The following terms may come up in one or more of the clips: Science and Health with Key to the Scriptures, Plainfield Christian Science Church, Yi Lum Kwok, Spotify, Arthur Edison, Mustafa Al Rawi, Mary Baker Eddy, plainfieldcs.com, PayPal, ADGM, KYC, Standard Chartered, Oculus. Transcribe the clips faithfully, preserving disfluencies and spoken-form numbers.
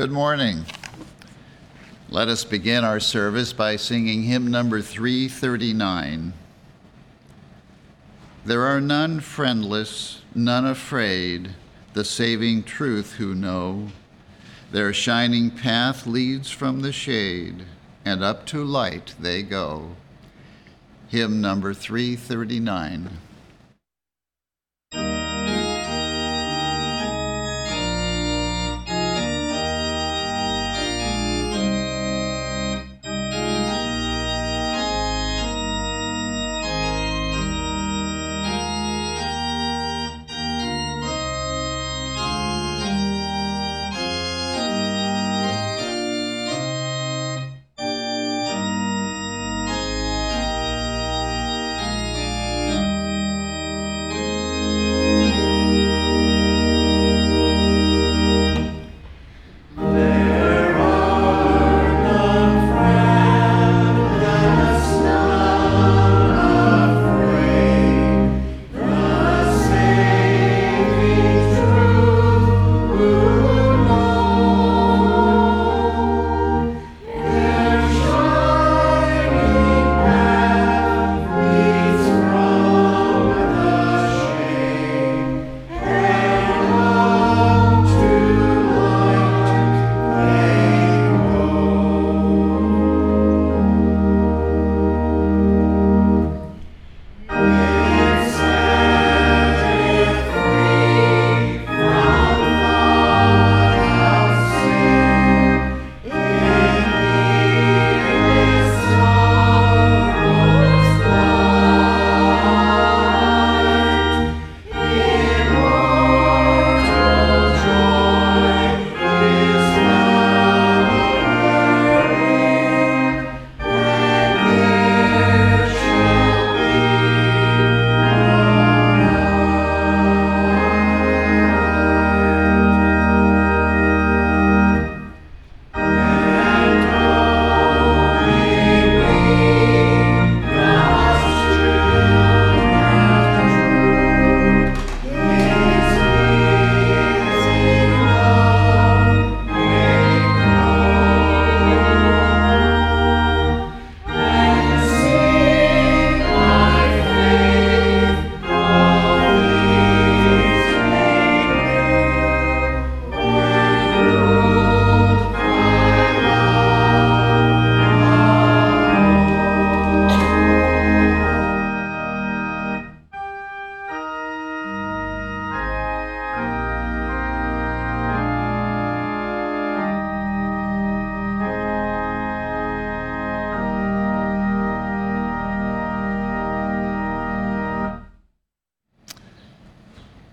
Good morning. Let us begin our service by singing hymn number three thirty-nine. There are none friendless, none afraid, the saving truth who know. Their shining path leads from the shade, and up to light they go. Hymn number three thirty-nine.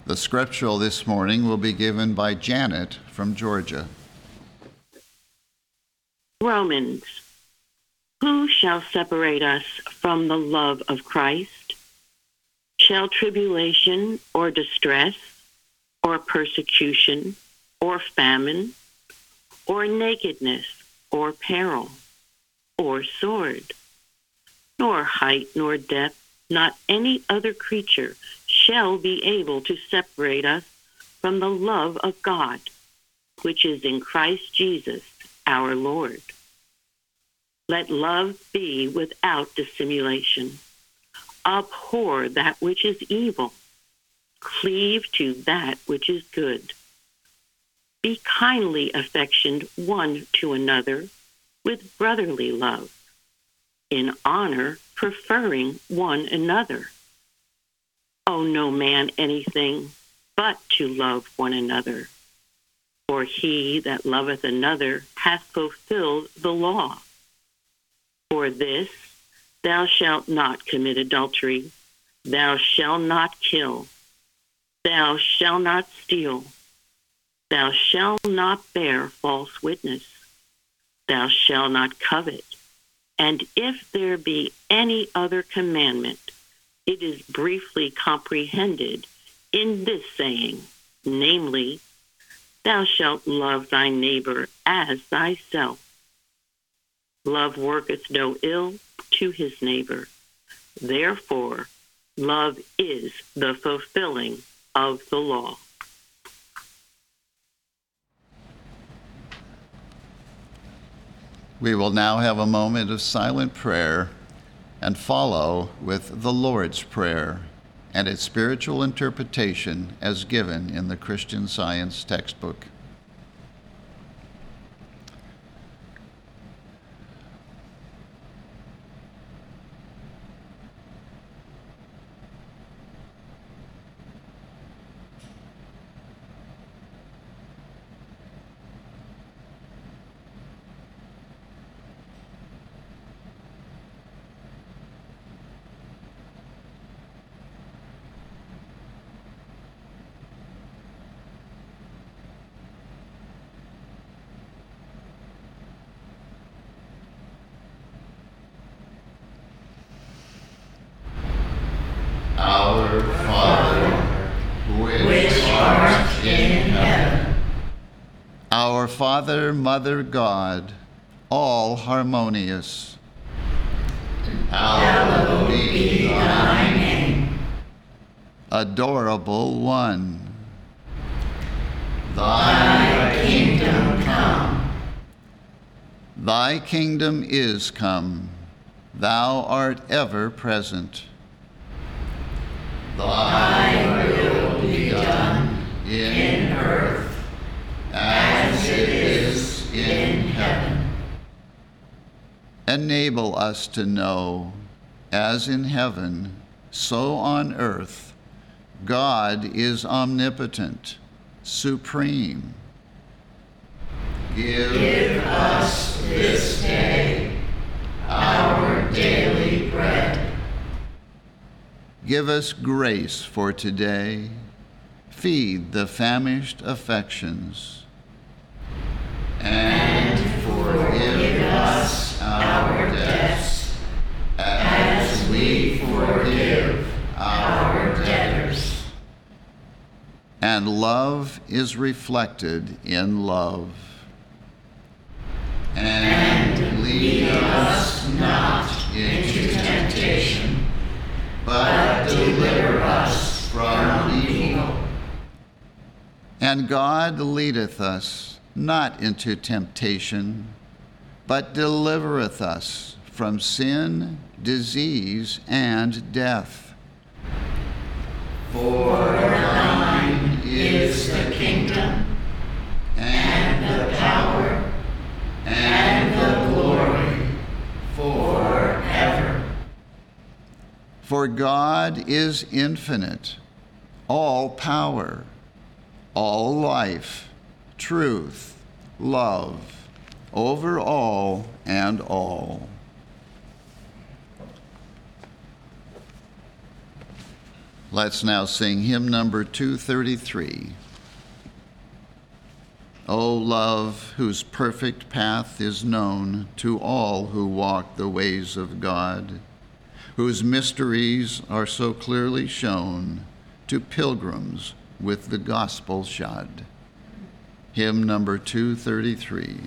The scriptural this morning will be given by Janet from Georgia. Romans. Who shall separate us from the love of Christ? Shall tribulation or distress or persecution or famine or nakedness or peril or sword? Nor height nor depth, not any other creature shall be able to separate us from the love of God, which is in Christ Jesus our Lord. Let love be without dissimulation. Abhor that which is evil. Cleave to that which is good. Be kindly affectioned one to another with brotherly love, in honor preferring one another. Owe no man anything but to love one another. For he that loveth another hath fulfilled the law. For this, thou shalt not commit adultery, thou shalt not kill, thou shalt not steal, thou shalt not bear false witness, thou shalt not covet. And if there be any other commandment, it is briefly comprehended in this saying, namely, thou shalt love thy neighbor as thyself. Love worketh no ill to his neighbor. Therefore, love is the fulfilling of the law. We will now have a moment of silent prayer and follow with the Lord's Prayer and its spiritual interpretation as given in the Christian Science textbook. Our Father, Mother, God, all harmonious. Hallowed be thy name. Adorable One. Thy kingdom come. Thy kingdom is come. Thou art ever present. Thy will be done in earth as it is in heaven. Enable us to know, as in heaven, so on earth, God is omnipotent, supreme. Give, Give us this day our daily bread. Give us grace for today. Feed the famished affections. And forgive us our debts, as we forgive our debtors. And love is reflected in love. And lead us not into temptation, but deliver us from evil. And God leadeth us not into temptation, but delivereth us from sin, disease, and death. For thine is the kingdom, and the power, and the glory, forever. For God is infinite, all power, all life, truth, love, over all and all. Let's now sing hymn number two thirty-three. O love, whose perfect path is known to all who walk the ways of God, whose mysteries are so clearly shown to pilgrims with the gospel shod. Hymn number two thirty-three.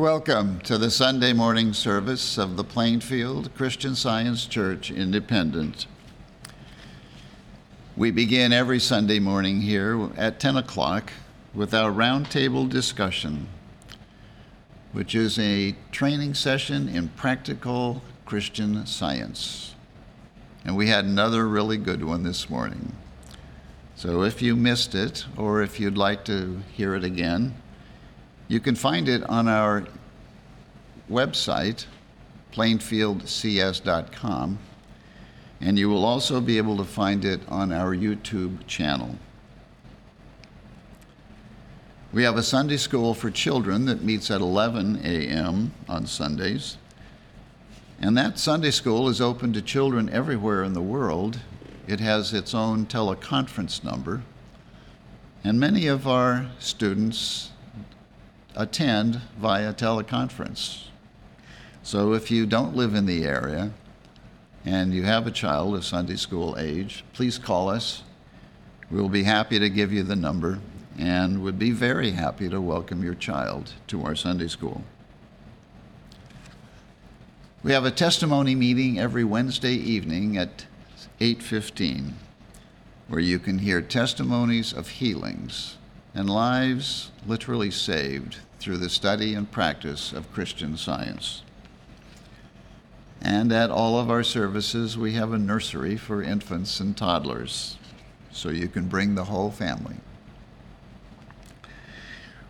Welcome to the Sunday morning service of the Plainfield Christian Science Church, Independent. We begin every Sunday morning here at ten o'clock with our roundtable discussion, which is a training session in practical Christian science. And we had another really good one this morning. So if you missed it, or if you'd like to hear it again, you can find it on our website, plainfield c s dot com, and you will also be able to find it on our YouTube channel. We have a Sunday school for children that meets at eleven a.m. on Sundays, and that Sunday school is open to children everywhere in the world. It has its own teleconference number, and many of our students attend via teleconference. So if you don't live in the area and you have a child of Sunday school age, please call us. We'll be happy to give you the number and would be very happy to welcome your child to our Sunday school. We have a testimony meeting every Wednesday evening at eight fifteen, where you can hear testimonies of healings and lives literally saved through the study and practice of Christian Science. And at all of our services, we have a nursery for infants and toddlers, so you can bring the whole family.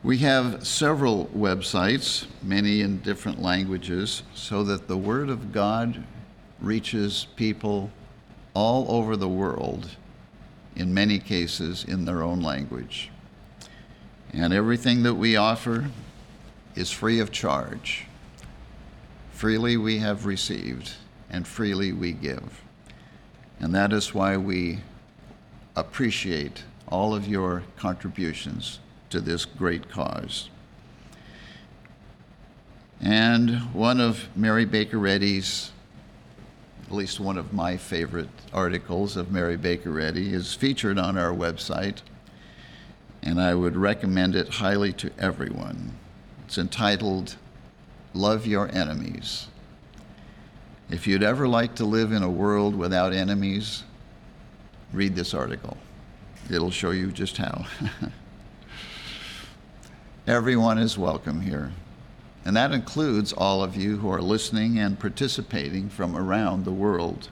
We have several websites, many in different languages, so that the Word of God reaches people all over the world, in many cases in their own language. And everything that we offer is free of charge. Freely we have received, and freely we give. And that is why we appreciate all of your contributions to this great cause. And one of Mary Baker Eddy's, at least one of my favorite articles of Mary Baker Eddy, is featured on our website, and I would recommend it highly to everyone. It's entitled, Love Your Enemies. If you'd ever like to live in a world without enemies, read this article. It'll show you just how. Everyone is welcome here, and that includes all of you who are listening and participating from around the world.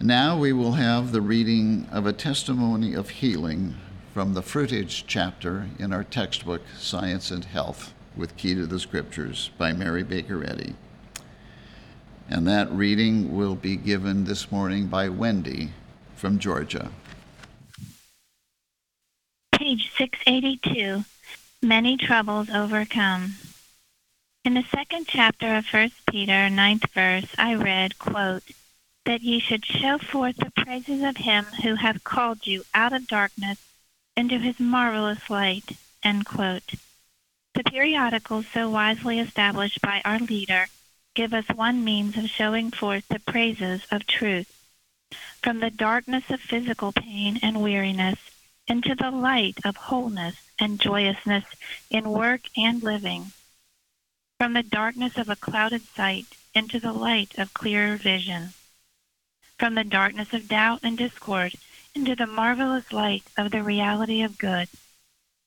Now we will have the reading of a testimony of healing from the fruitage chapter in our textbook, Science and Health with Key to the Scriptures by Mary Baker Eddy. And that reading will be given this morning by Wendy from Georgia. Page six eighty-two, Many Troubles Overcome. In the second chapter of First Peter, ninth verse, I read, quote, that ye should show forth the praises of him who hath called you out of darkness into his marvelous light, end quote. The periodicals so wisely established by our leader give us one means of showing forth the praises of truth. From the darkness of physical pain and weariness into the light of wholeness and joyousness in work and living. From the darkness of a clouded sight into the light of clearer vision. From the darkness of doubt and discord into the marvelous light of the reality of good.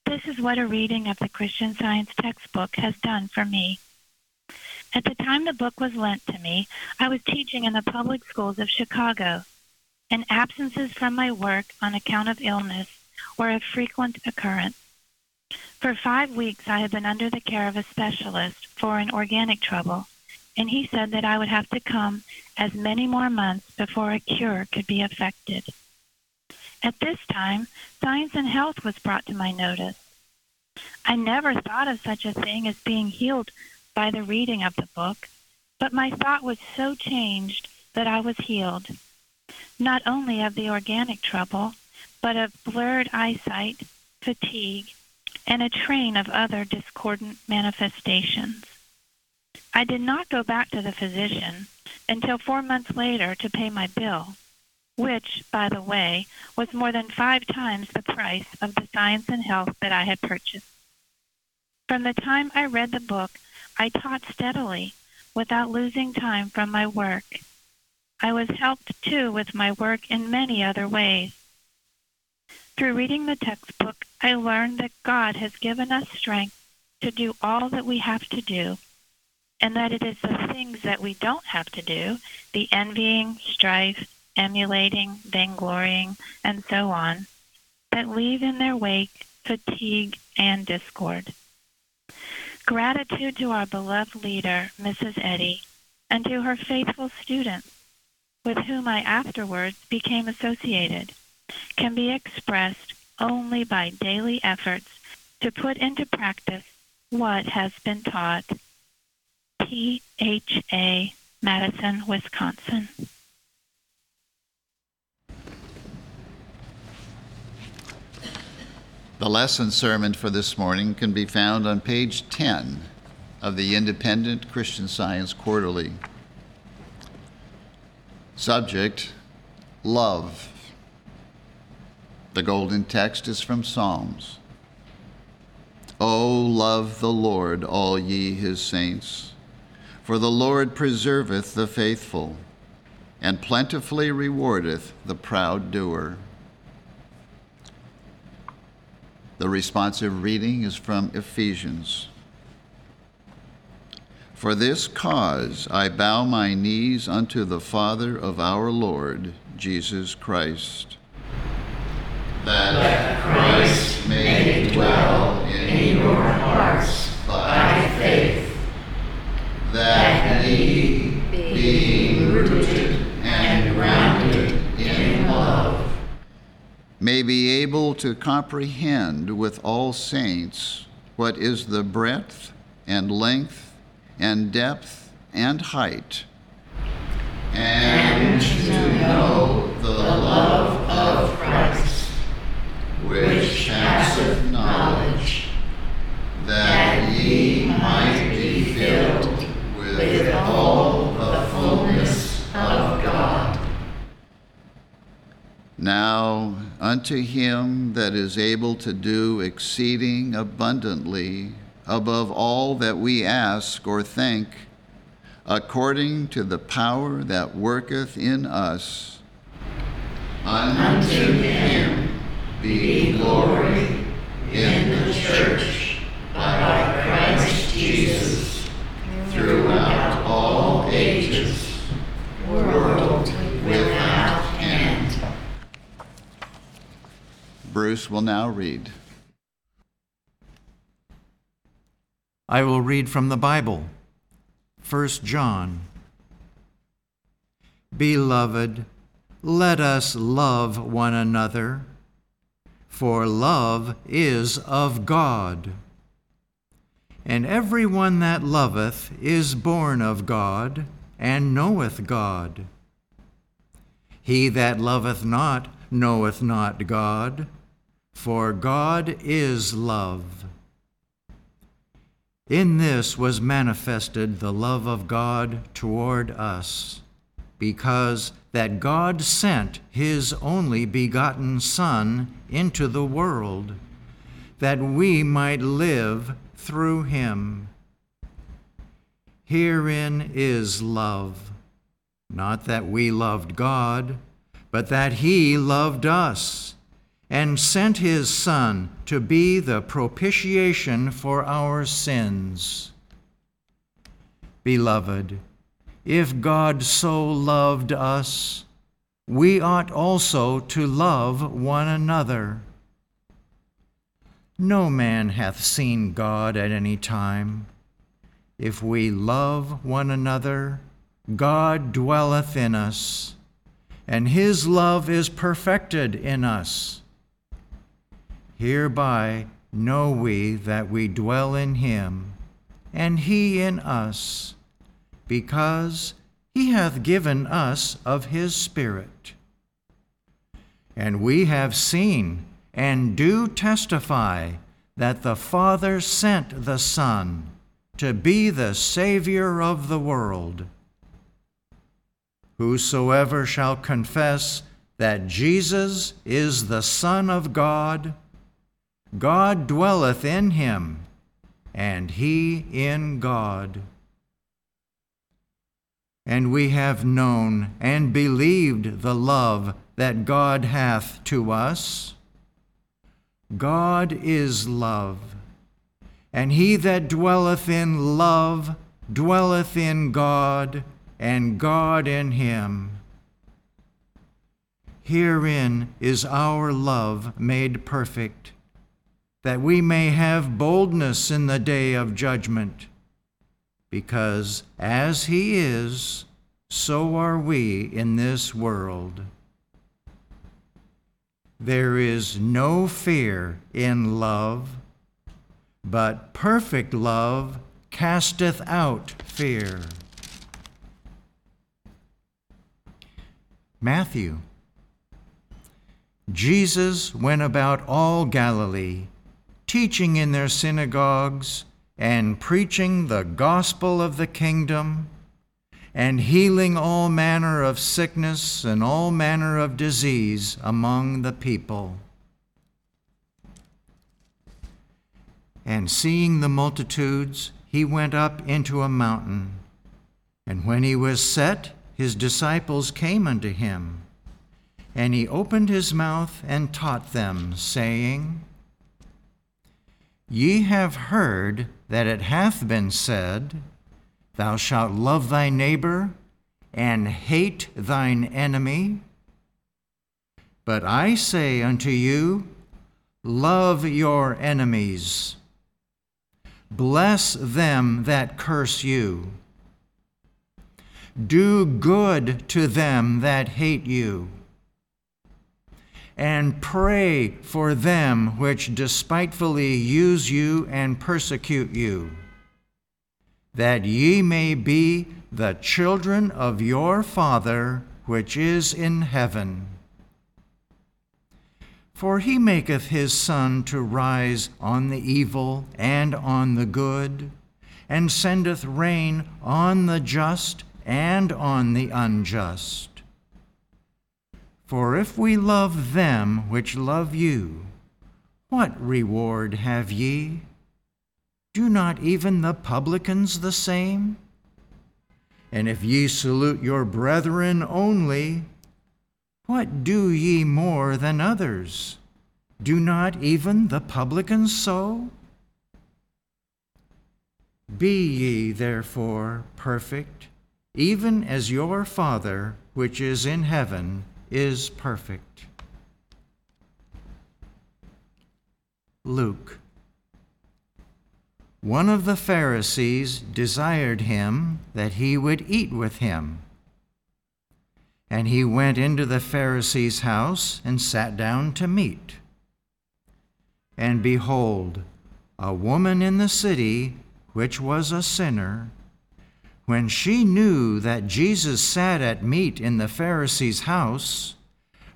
This is what a reading of the Christian Science textbook has done for me. At the time the book was lent to me, I was teaching in the public schools of Chicago, and absences from my work on account of illness were of frequent occurrence. For five weeks, I had been under the care of a specialist for an organic trouble, and he said that I would have to come as many more months before a cure could be effected. At this time, Science and Health was brought to my notice. I never thought of such a thing as being healed by the reading of the book, but my thought was so changed that I was healed, not only of the organic trouble, but of blurred eyesight, fatigue, and a train of other discordant manifestations. I did not go back to the physician until four months later to pay my bill, which, by the way, was more than five times the price of the Science and Health that I had purchased. From the time I read the book, I taught steadily, without losing time from my work. I was helped, too, with my work in many other ways. Through reading the textbook, I learned that God has given us strength to do all that we have to do, and that it is the things that we don't have to do, the envying, strife, emulating, vainglorying, and so on, that leave in their wake fatigue and discord. Gratitude to our beloved leader, Missus Eddy, and to her faithful students, with whom I afterwards became associated, can be expressed only by daily efforts to put into practice what has been taught. P H A, Madison, Wisconsin. The lesson sermon for this morning can be found on page ten of the Independent Christian Science Quarterly. Subject, love. The golden text is from Psalms. O love the Lord, all ye his saints, for the Lord preserveth the faithful, and plentifully rewardeth the proud doer. The responsive reading is from Ephesians. For this cause I bow my knees unto the Father of our Lord, Jesus Christ. That Christ may dwell in your hearts by faith, that ye, being rooted and grounded in love, may be able to comprehend with all saints what is the breadth and length and depth and height, and to know the love of Christ, which passeth knowledge, that ye might be filled with all the fullness of God. Now unto him that is able to do exceeding abundantly above all that we ask or think, according to the power that worketh in us, unto him be glory in the church by Christ Jesus throughout all ages, world without end. Bruce will now read. I will read from the Bible, First John. Beloved, let us love one another, for love is of God. And every one that loveth is born of God, and knoweth God. He that loveth not knoweth not God, for God is love. In this was manifested the love of God toward us, because that God sent his only begotten Son into the world, that we might live through him. Herein is love, not that we loved God, but that he loved us, and sent his Son to be the propitiation for our sins. Beloved, if God so loved us, we ought also to love one another. No man hath seen God at any time. If we love one another, God dwelleth in us, and his love is perfected in us. Hereby know we that we dwell in him, and he in us, because he hath given us of his Spirit. And we have seen and do testify that the Father sent the Son to be the Savior of the world. Whosoever shall confess that Jesus is the Son of God, God dwelleth in him, and he in God. And we have known and believed the love that God hath to us. God is love, and he that dwelleth in love dwelleth in God, and God in him. Herein is our love made perfect, that we may have boldness in the day of judgment, because as he is, so are we in this world. There is no fear in love, but perfect love casteth out fear. Matthew. Jesus went about all Galilee, teaching in their synagogues and preaching the gospel of the kingdom, and healing all manner of sickness and all manner of disease among the people. And seeing the multitudes, he went up into a mountain. And when he was set, his disciples came unto him. And he opened his mouth and taught them, saying, Ye have heard that it hath been said, Thou shalt love thy neighbor and hate thine enemy. But I say unto you, love your enemies. Bless them that curse you. Do good to them that hate you. And pray for them which despitefully use you and persecute you, that ye may be the children of your Father which is in heaven. For he maketh his sun to rise on the evil and on the good, and sendeth rain on the just and on the unjust. For if we love them which love you, what reward have ye? Do not even the publicans the same? And if ye salute your brethren only, what do ye more than others? Do not even the publicans so? Be ye therefore perfect, even as your Father which is in heaven is perfect. Luke. One of the Pharisees desired him that he would eat with him. And he went into the Pharisee's house and sat down to meat. And behold, a woman in the city, which was a sinner, when she knew that Jesus sat at meat in the Pharisee's house,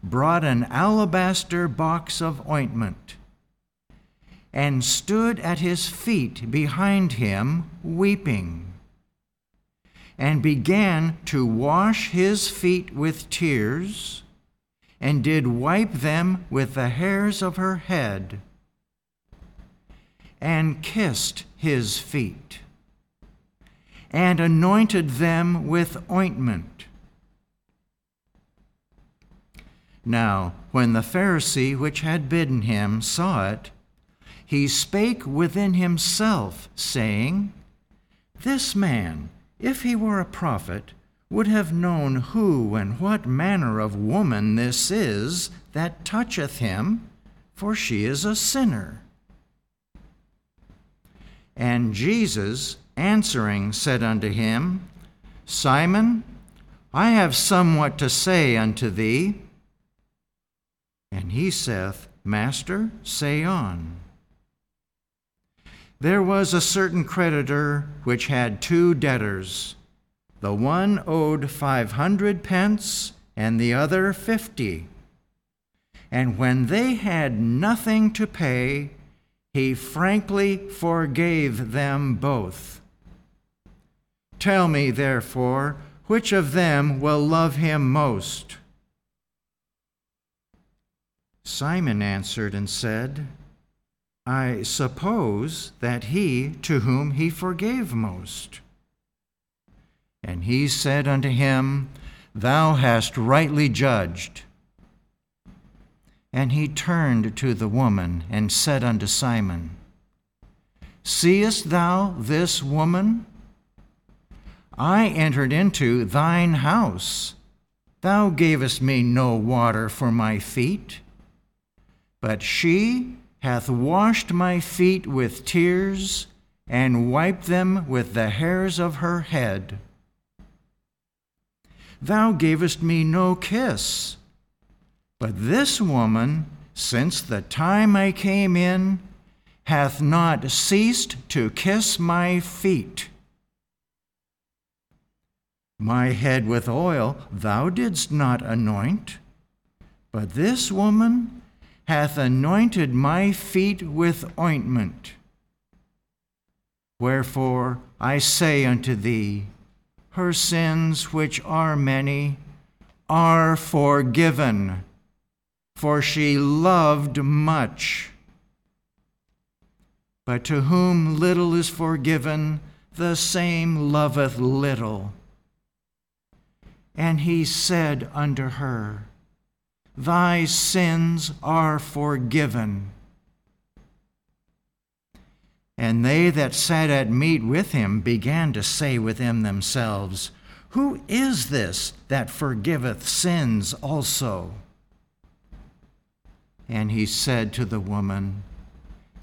brought an alabaster box of ointment, and stood at his feet behind him, weeping, and began to wash his feet with tears, and did wipe them with the hairs of her head, and kissed his feet, and anointed them with ointment. Now, when the Pharisee which had bidden him saw it, he spake within himself, saying, This man, if he were a prophet, would have known who and what manner of woman this is that toucheth him, for she is a sinner. And Jesus, answering, said unto him, Simon, I have somewhat to say unto thee. And he saith, Master, say on. There was a certain creditor which had two debtors. The one owed five hundred pence, and the other fifty. And when they had nothing to pay, he frankly forgave them both. Tell me, therefore, which of them will love him most? Simon answered and said, I suppose that he to whom he forgave most. And he said unto him, Thou hast rightly judged. And he turned to the woman and said unto Simon, Seest thou this woman? I entered into thine house. Thou gavest me no water for my feet, but she hath washed my feet with tears and wiped them with the hairs of her head. Thou gavest me no kiss, but this woman, since the time I came in, hath not ceased to kiss my feet. My head with oil thou didst not anoint, but this woman hath anointed my feet with ointment. Wherefore I say unto thee, her sins, which are many, are forgiven, for she loved much. But to whom little is forgiven, the same loveth little. And he said unto her, Thy sins are forgiven. And they that sat at meat with him began to say within themselves, Who is this that forgiveth sins also? And he said to the woman,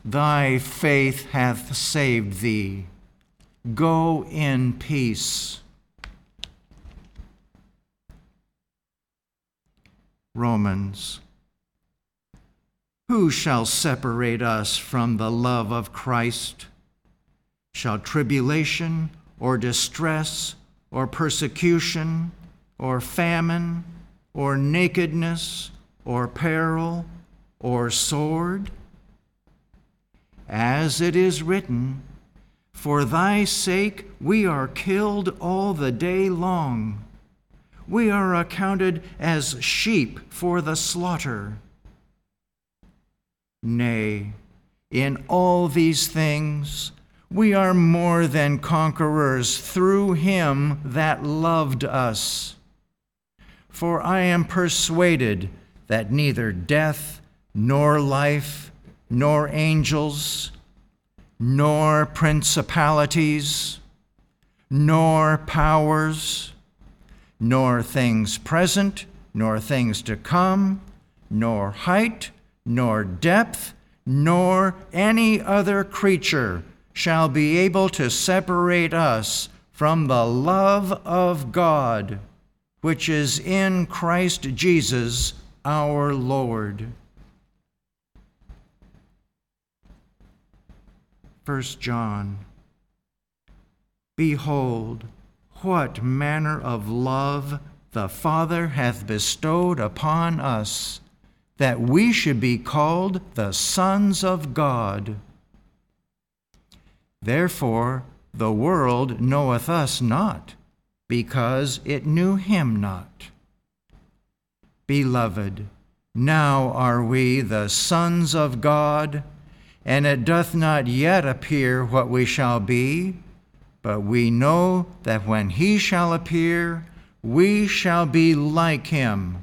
Thy faith hath saved thee. Go in peace. Romans. Who shall separate us from the love of Christ? Shall tribulation, or distress, or persecution, or famine, or nakedness, or peril, or sword? As it is written, For thy sake we are killed all the day long. We are accounted as sheep for the slaughter. Nay, in all these things we are more than conquerors through him that loved us. For I am persuaded that neither death, nor life, nor angels, nor principalities, nor powers, nor things present, nor things to come, nor height, nor depth, nor any other creature shall be able to separate us from the love of God, which is in Christ Jesus our Lord. First John. Behold, what manner of love the Father hath bestowed upon us, that we should be called the sons of God. Therefore the world knoweth us not, because it knew him not. Beloved, now are we the sons of God, and it doth not yet appear what we shall be, but we know that when he shall appear, we shall be like him,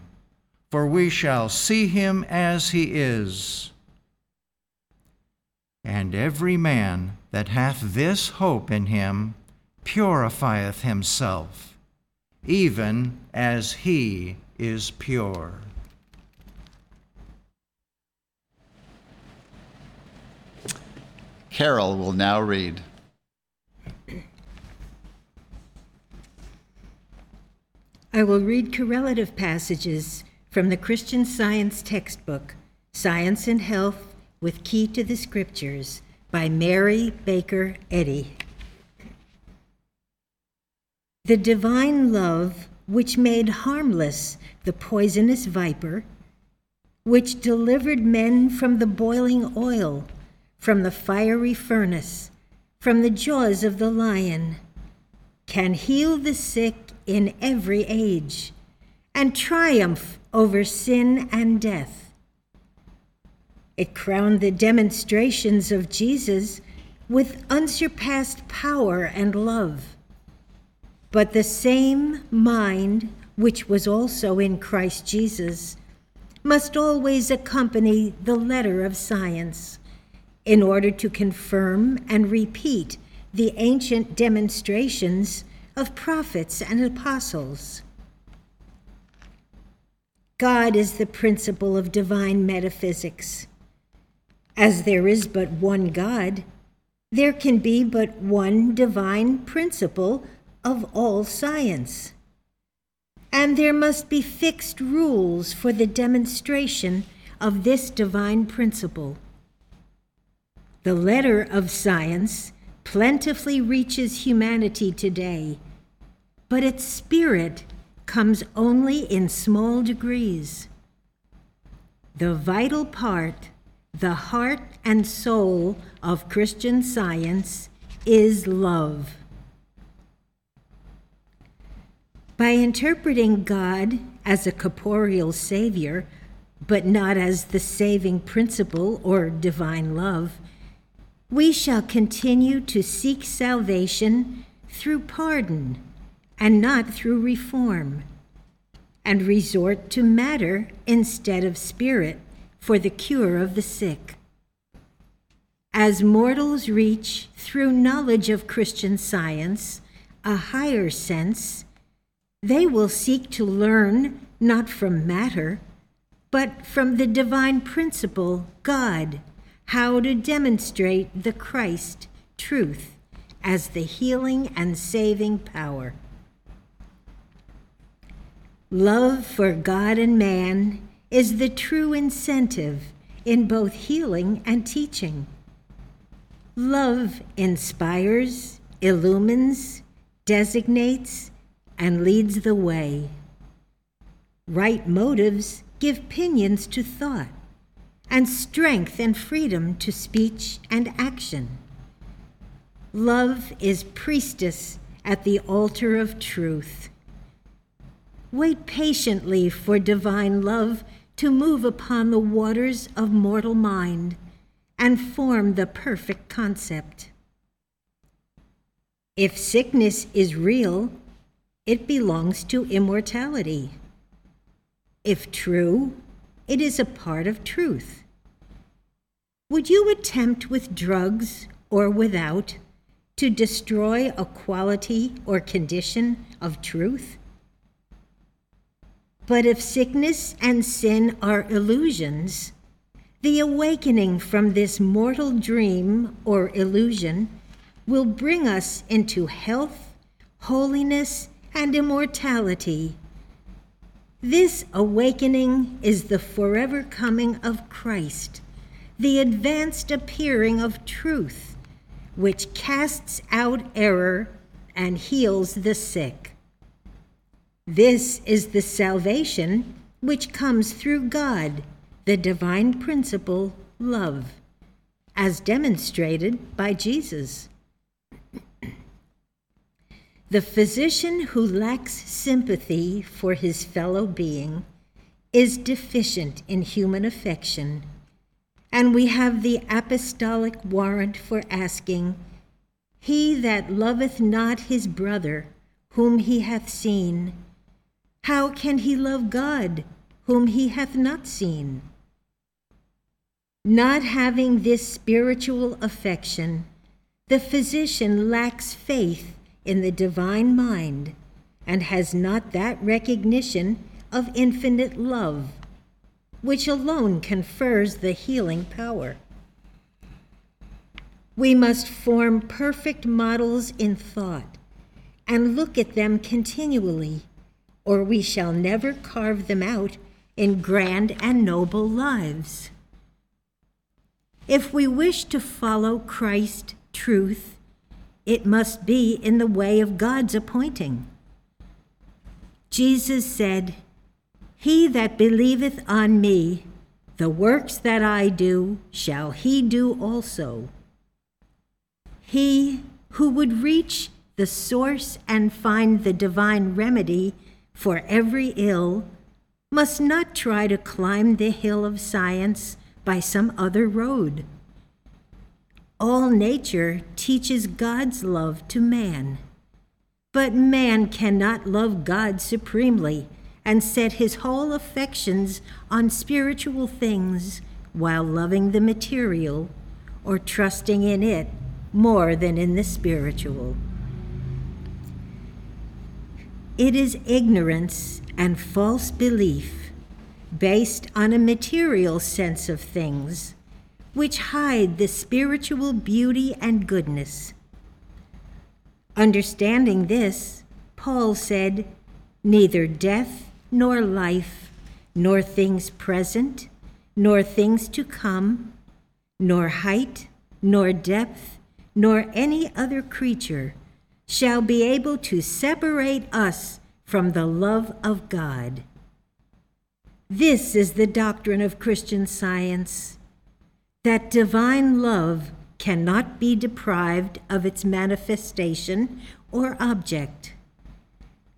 for we shall see him as he is. And every man that hath this hope in him purifieth himself, even as he is pure. Carol will now read. I will read correlative passages from the Christian Science textbook, Science and Health with Key to the Scriptures, by Mary Baker Eddy. The divine love which made harmless the poisonous viper, which delivered men from the boiling oil, from the fiery furnace, from the jaws of the lion, can heal the sick in every age, and triumph over sin and death. It crowned the demonstrations of Jesus with unsurpassed power and love. But the same mind, which was also in Christ Jesus, must always accompany the letter of science in order to confirm and repeat the ancient demonstrations of prophets and apostles. God is the principle of divine metaphysics. As there is but one God, there can be but one divine principle of all science, and there must be fixed rules for the demonstration of this divine principle. The letter of science plentifully reaches humanity today, but its spirit comes only in small degrees. The vital part, the heart and soul of Christian Science, is love. By interpreting God as a corporeal savior, but not as the saving principle or divine love, we shall continue to seek salvation through pardon and not through reform, and resort to matter instead of spirit for the cure of the sick. As mortals reach, through knowledge of Christian Science, a higher sense, they will seek to learn not from matter, but from the divine principle, God, how to demonstrate the Christ truth as the healing and saving power. Love for God and man is the true incentive in both healing and teaching. Love inspires, illumines, designates, and leads the way. Right motives give pinions to thought, and strength and freedom to speech and action. Love is priestess at the altar of truth. Wait patiently for divine love to move upon the waters of mortal mind and form the perfect concept. If sickness is real, it belongs to immortality. If true, it is a part of truth. Would you attempt with drugs or without to destroy a quality or condition of truth? But if sickness and sin are illusions, the awakening from this mortal dream or illusion will bring us into health, holiness, and immortality. This awakening is the forever coming of Christ, the advanced appearing of truth, which casts out error and heals the sick. This is the salvation which comes through God, the divine principle, love, as demonstrated by Jesus. The physician who lacks sympathy for his fellow being is deficient in human affection, and we have the apostolic warrant for asking, "He that loveth not his brother, whom he hath seen, how can he love God, whom he hath not seen?" Not having this spiritual affection, the physician lacks faith in the divine mind, and has not that recognition of infinite love, which alone confers the healing power. We must form perfect models in thought and look at them continually, or we shall never carve them out in grand and noble lives. If we wish to follow Christ's truth, it must be in the way of God's appointing. Jesus said, "He that believeth on me, the works that I do, shall he do also." He who would reach the source and find the divine remedy for every ill must not try to climb the hill of science by some other road. All nature teaches God's love to man, but man cannot love God supremely and set his whole affections on spiritual things while loving the material or trusting in it more than in the spiritual. It is ignorance and false belief based on a material sense of things, which hide the spiritual beauty and goodness. Understanding this, Paul said, "Neither death nor life, nor things present, nor things to come, nor height, nor depth, nor any other creature shall be able to separate us from the love of God." This is the doctrine of Christian Science, that divine love cannot be deprived of its manifestation or object,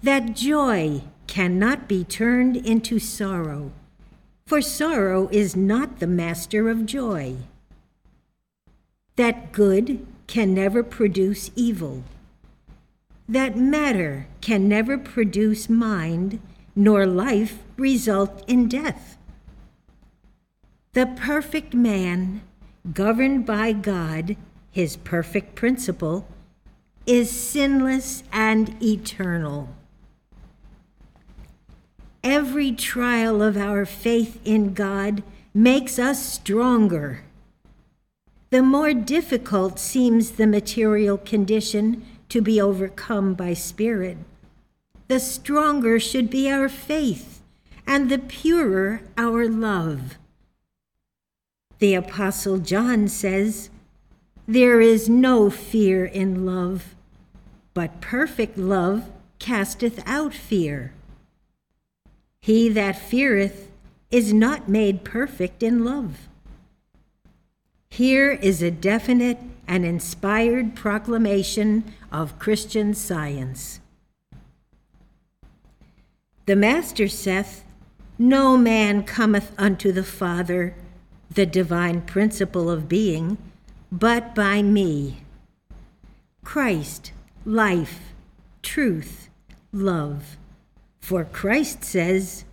that joy cannot be turned into sorrow, for sorrow is not the master of joy, that good can never produce evil, that matter can never produce mind, nor life result in death. The perfect man, governed by God, his perfect principle, is sinless and eternal. Every trial of our faith in God makes us stronger. The more difficult seems the material condition to be overcome by spirit, the stronger should be our faith and the purer our love. The Apostle John says, "There is no fear in love, but perfect love casteth out fear. He that feareth is not made perfect in love." Here is a definite and inspired proclamation of Christian Science. The Master saith, "No man cometh unto the Father," the divine principle of being, "but by me." Christ, life, truth, love. For Christ says,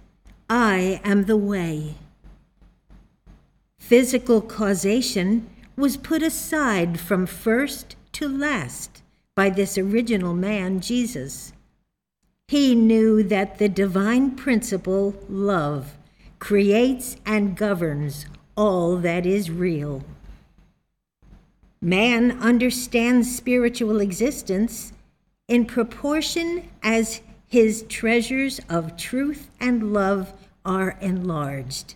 "I am the way." Physical causation was put aside from first to last by this original man, Jesus. He knew that the divine principle, love, creates and governs all that is real. Man understands spiritual existence in proportion as his treasures of truth and love are enlarged.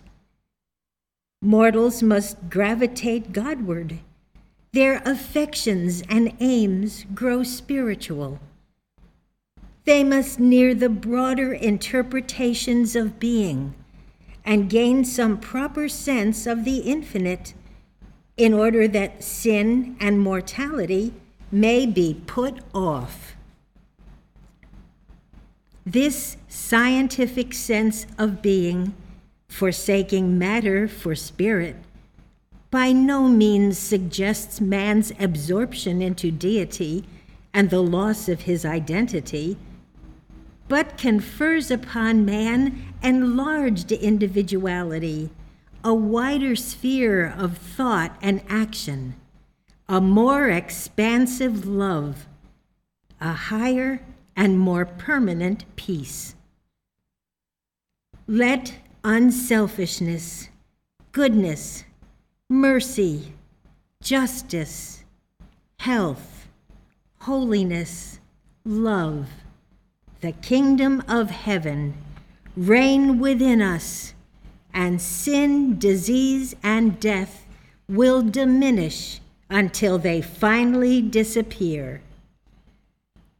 Mortals must gravitate Godward. Their affections and aims grow spiritual. They must near the broader interpretations of being and gain some proper sense of the infinite, in order that sin and mortality may be put off. This scientific sense of being, forsaking matter for spirit, by no means suggests man's absorption into deity and the loss of his identity, but confers upon man enlarged individuality, a wider sphere of thought and action, a more expansive love, a higher and more permanent peace. Let unselfishness, goodness, mercy, justice, health, holiness, love, the kingdom of heaven, reign within us, and sin, disease, and death will diminish until they finally disappear.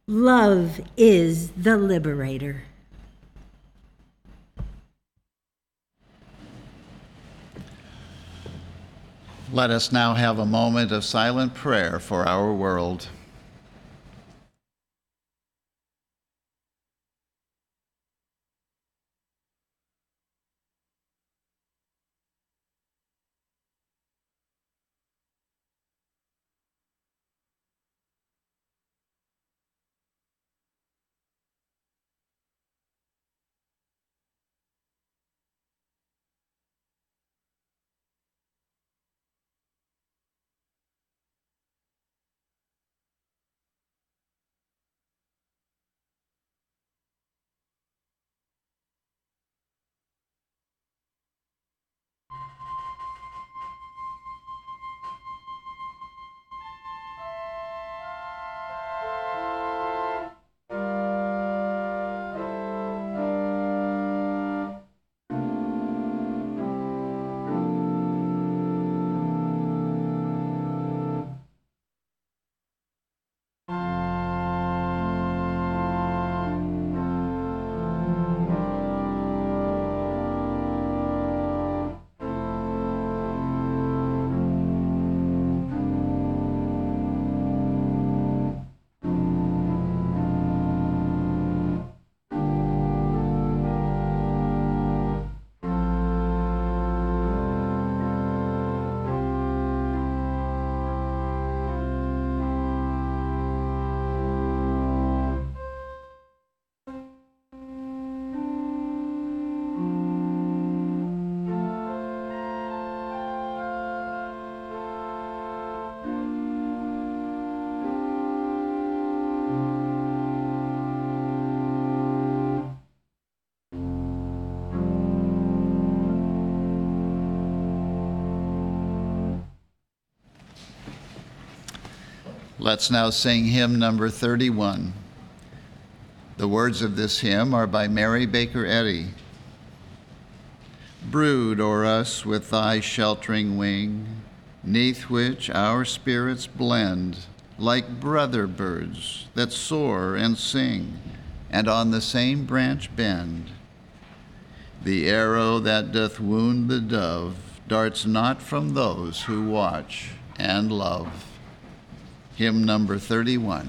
Love is the liberator. Let us now have a moment of silent prayer for our world. Let's now sing hymn number thirty-one. The words of this hymn are by Mary Baker Eddy. Brood o'er us with thy sheltering wing, 'neath which our spirits blend like brother birds that soar and sing, and on the same branch bend. The arrow that doth wound the dove darts not from those who watch and love. Hymn number thirty-one.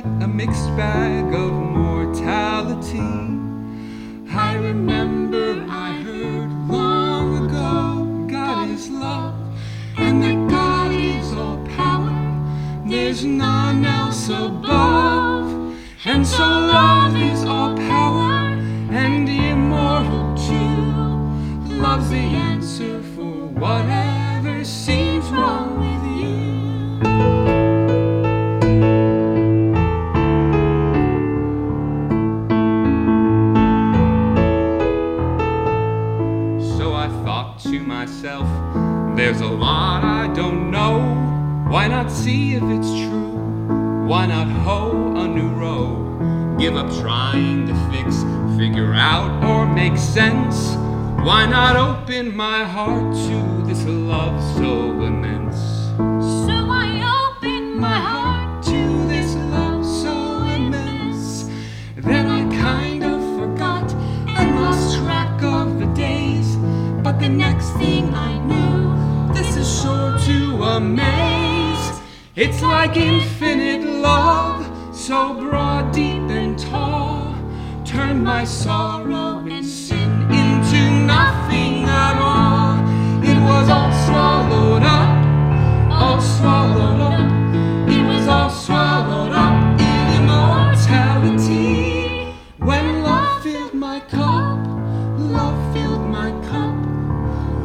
quite a mixed bag of mortality. I remember I heard long ago God is love, and that God is all power, there's none else above. And so love is all power and immortal too. Love's the answer for whatever seems wrong with you. Myself, there's a lot I don't know. Why not see if it's true? Why not hoe a new row? Give up trying to fix, figure out, or make sense? Why not open my heart to this love so immense? So I open my heart to this love so immense. Then I kind of forgot and lost track of the days. But the next thing I knew, this is sure to amaze. It's like infinite love, so broad, deep, and tall. Turn my sorrow and sin into nothing at all. It was all swallowed up, all swallowed up. It was all swallowed up in immortality. When love filled my cup, love filled my cup.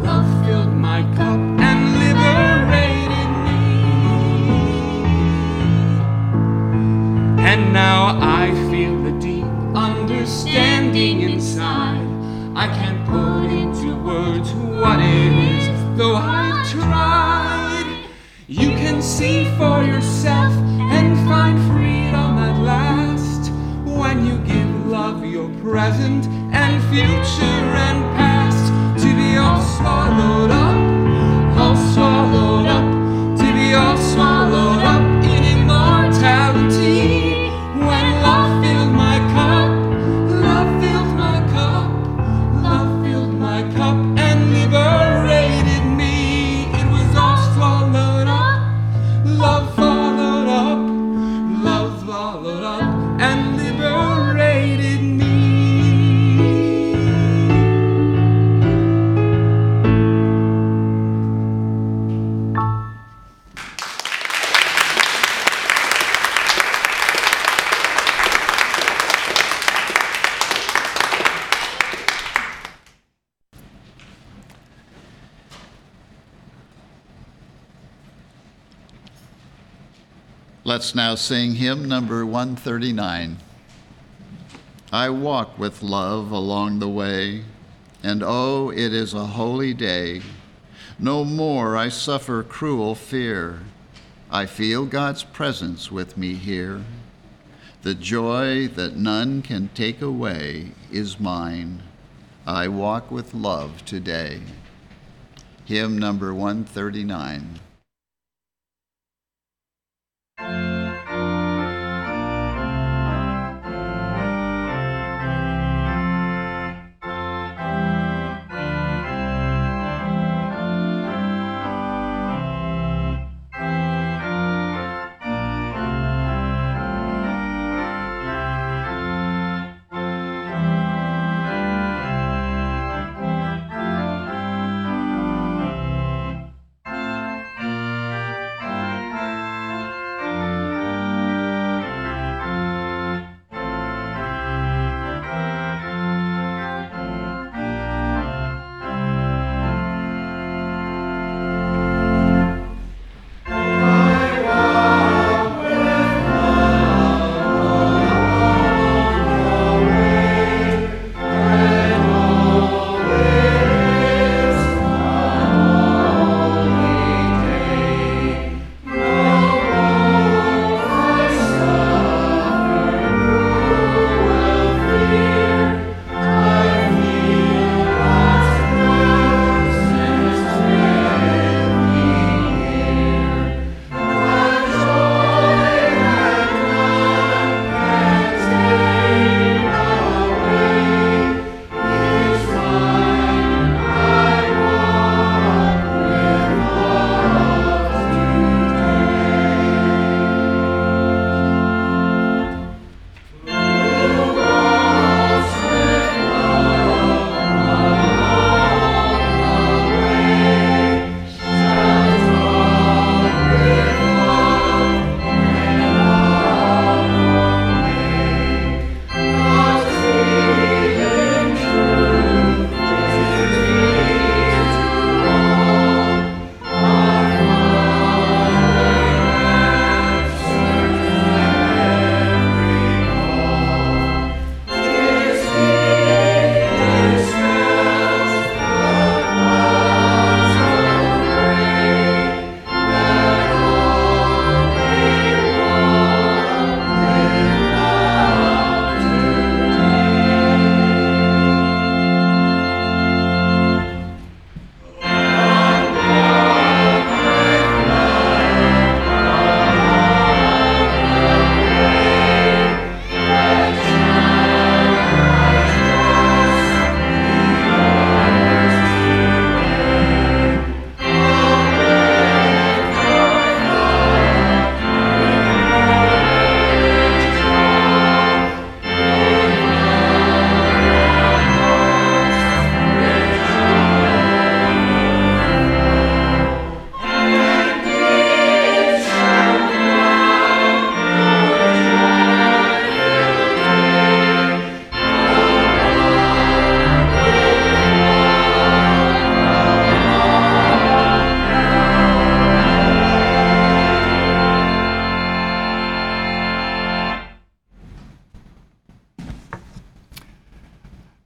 Love filled my cup and liberated me. And now I feel the deep understanding inside. I can't put into words what it is, though I've tried. You can see for yourself and find freedom at last when you give love your present and future and past. To be all swallowed up, all swallowed up, to be all swallowed up in immortality. When love filled my cup, love filled my cup, love filled my cup and liberated me. It was all swallowed up, love swallowed up, love swallowed up and liberated me. Let's now sing hymn number one thirty-nine. I walk with love along the way, and oh, it is a holy day. No more I suffer cruel fear. I feel God's presence with me here. The joy that none can take away is mine. I walk with love today. Hymn number one thirty-nine.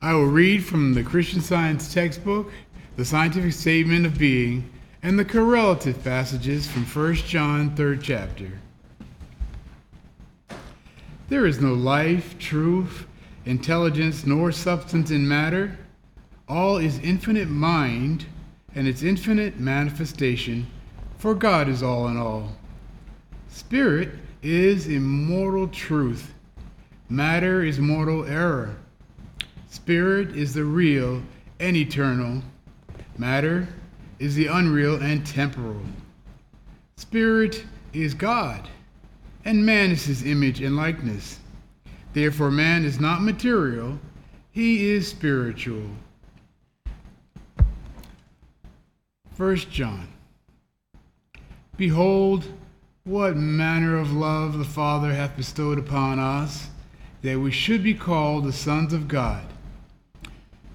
I will read from the Christian Science textbook, the Scientific Statement of Being, and the correlative passages from First John, third chapter. There is no life, truth, intelligence, nor substance in matter. All is infinite mind and its infinite manifestation, for God is all in all. Spirit is immortal truth. Matter is mortal error. Spirit is the real and eternal. Matter is the unreal and temporal. Spirit is God, and man is his image and likeness. Therefore, man is not material, he is spiritual. First John. Behold, what manner of love the Father hath bestowed upon us, that we should be called the sons of God.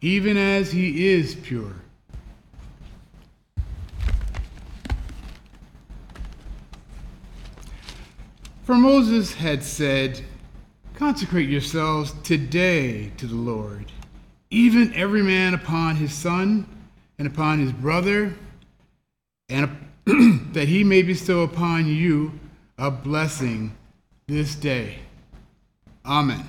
even as he is pure. For Moses had said, Consecrate yourselves today to the Lord, even every man upon his son and upon his brother, and that he may bestow upon you a blessing this day. Amen.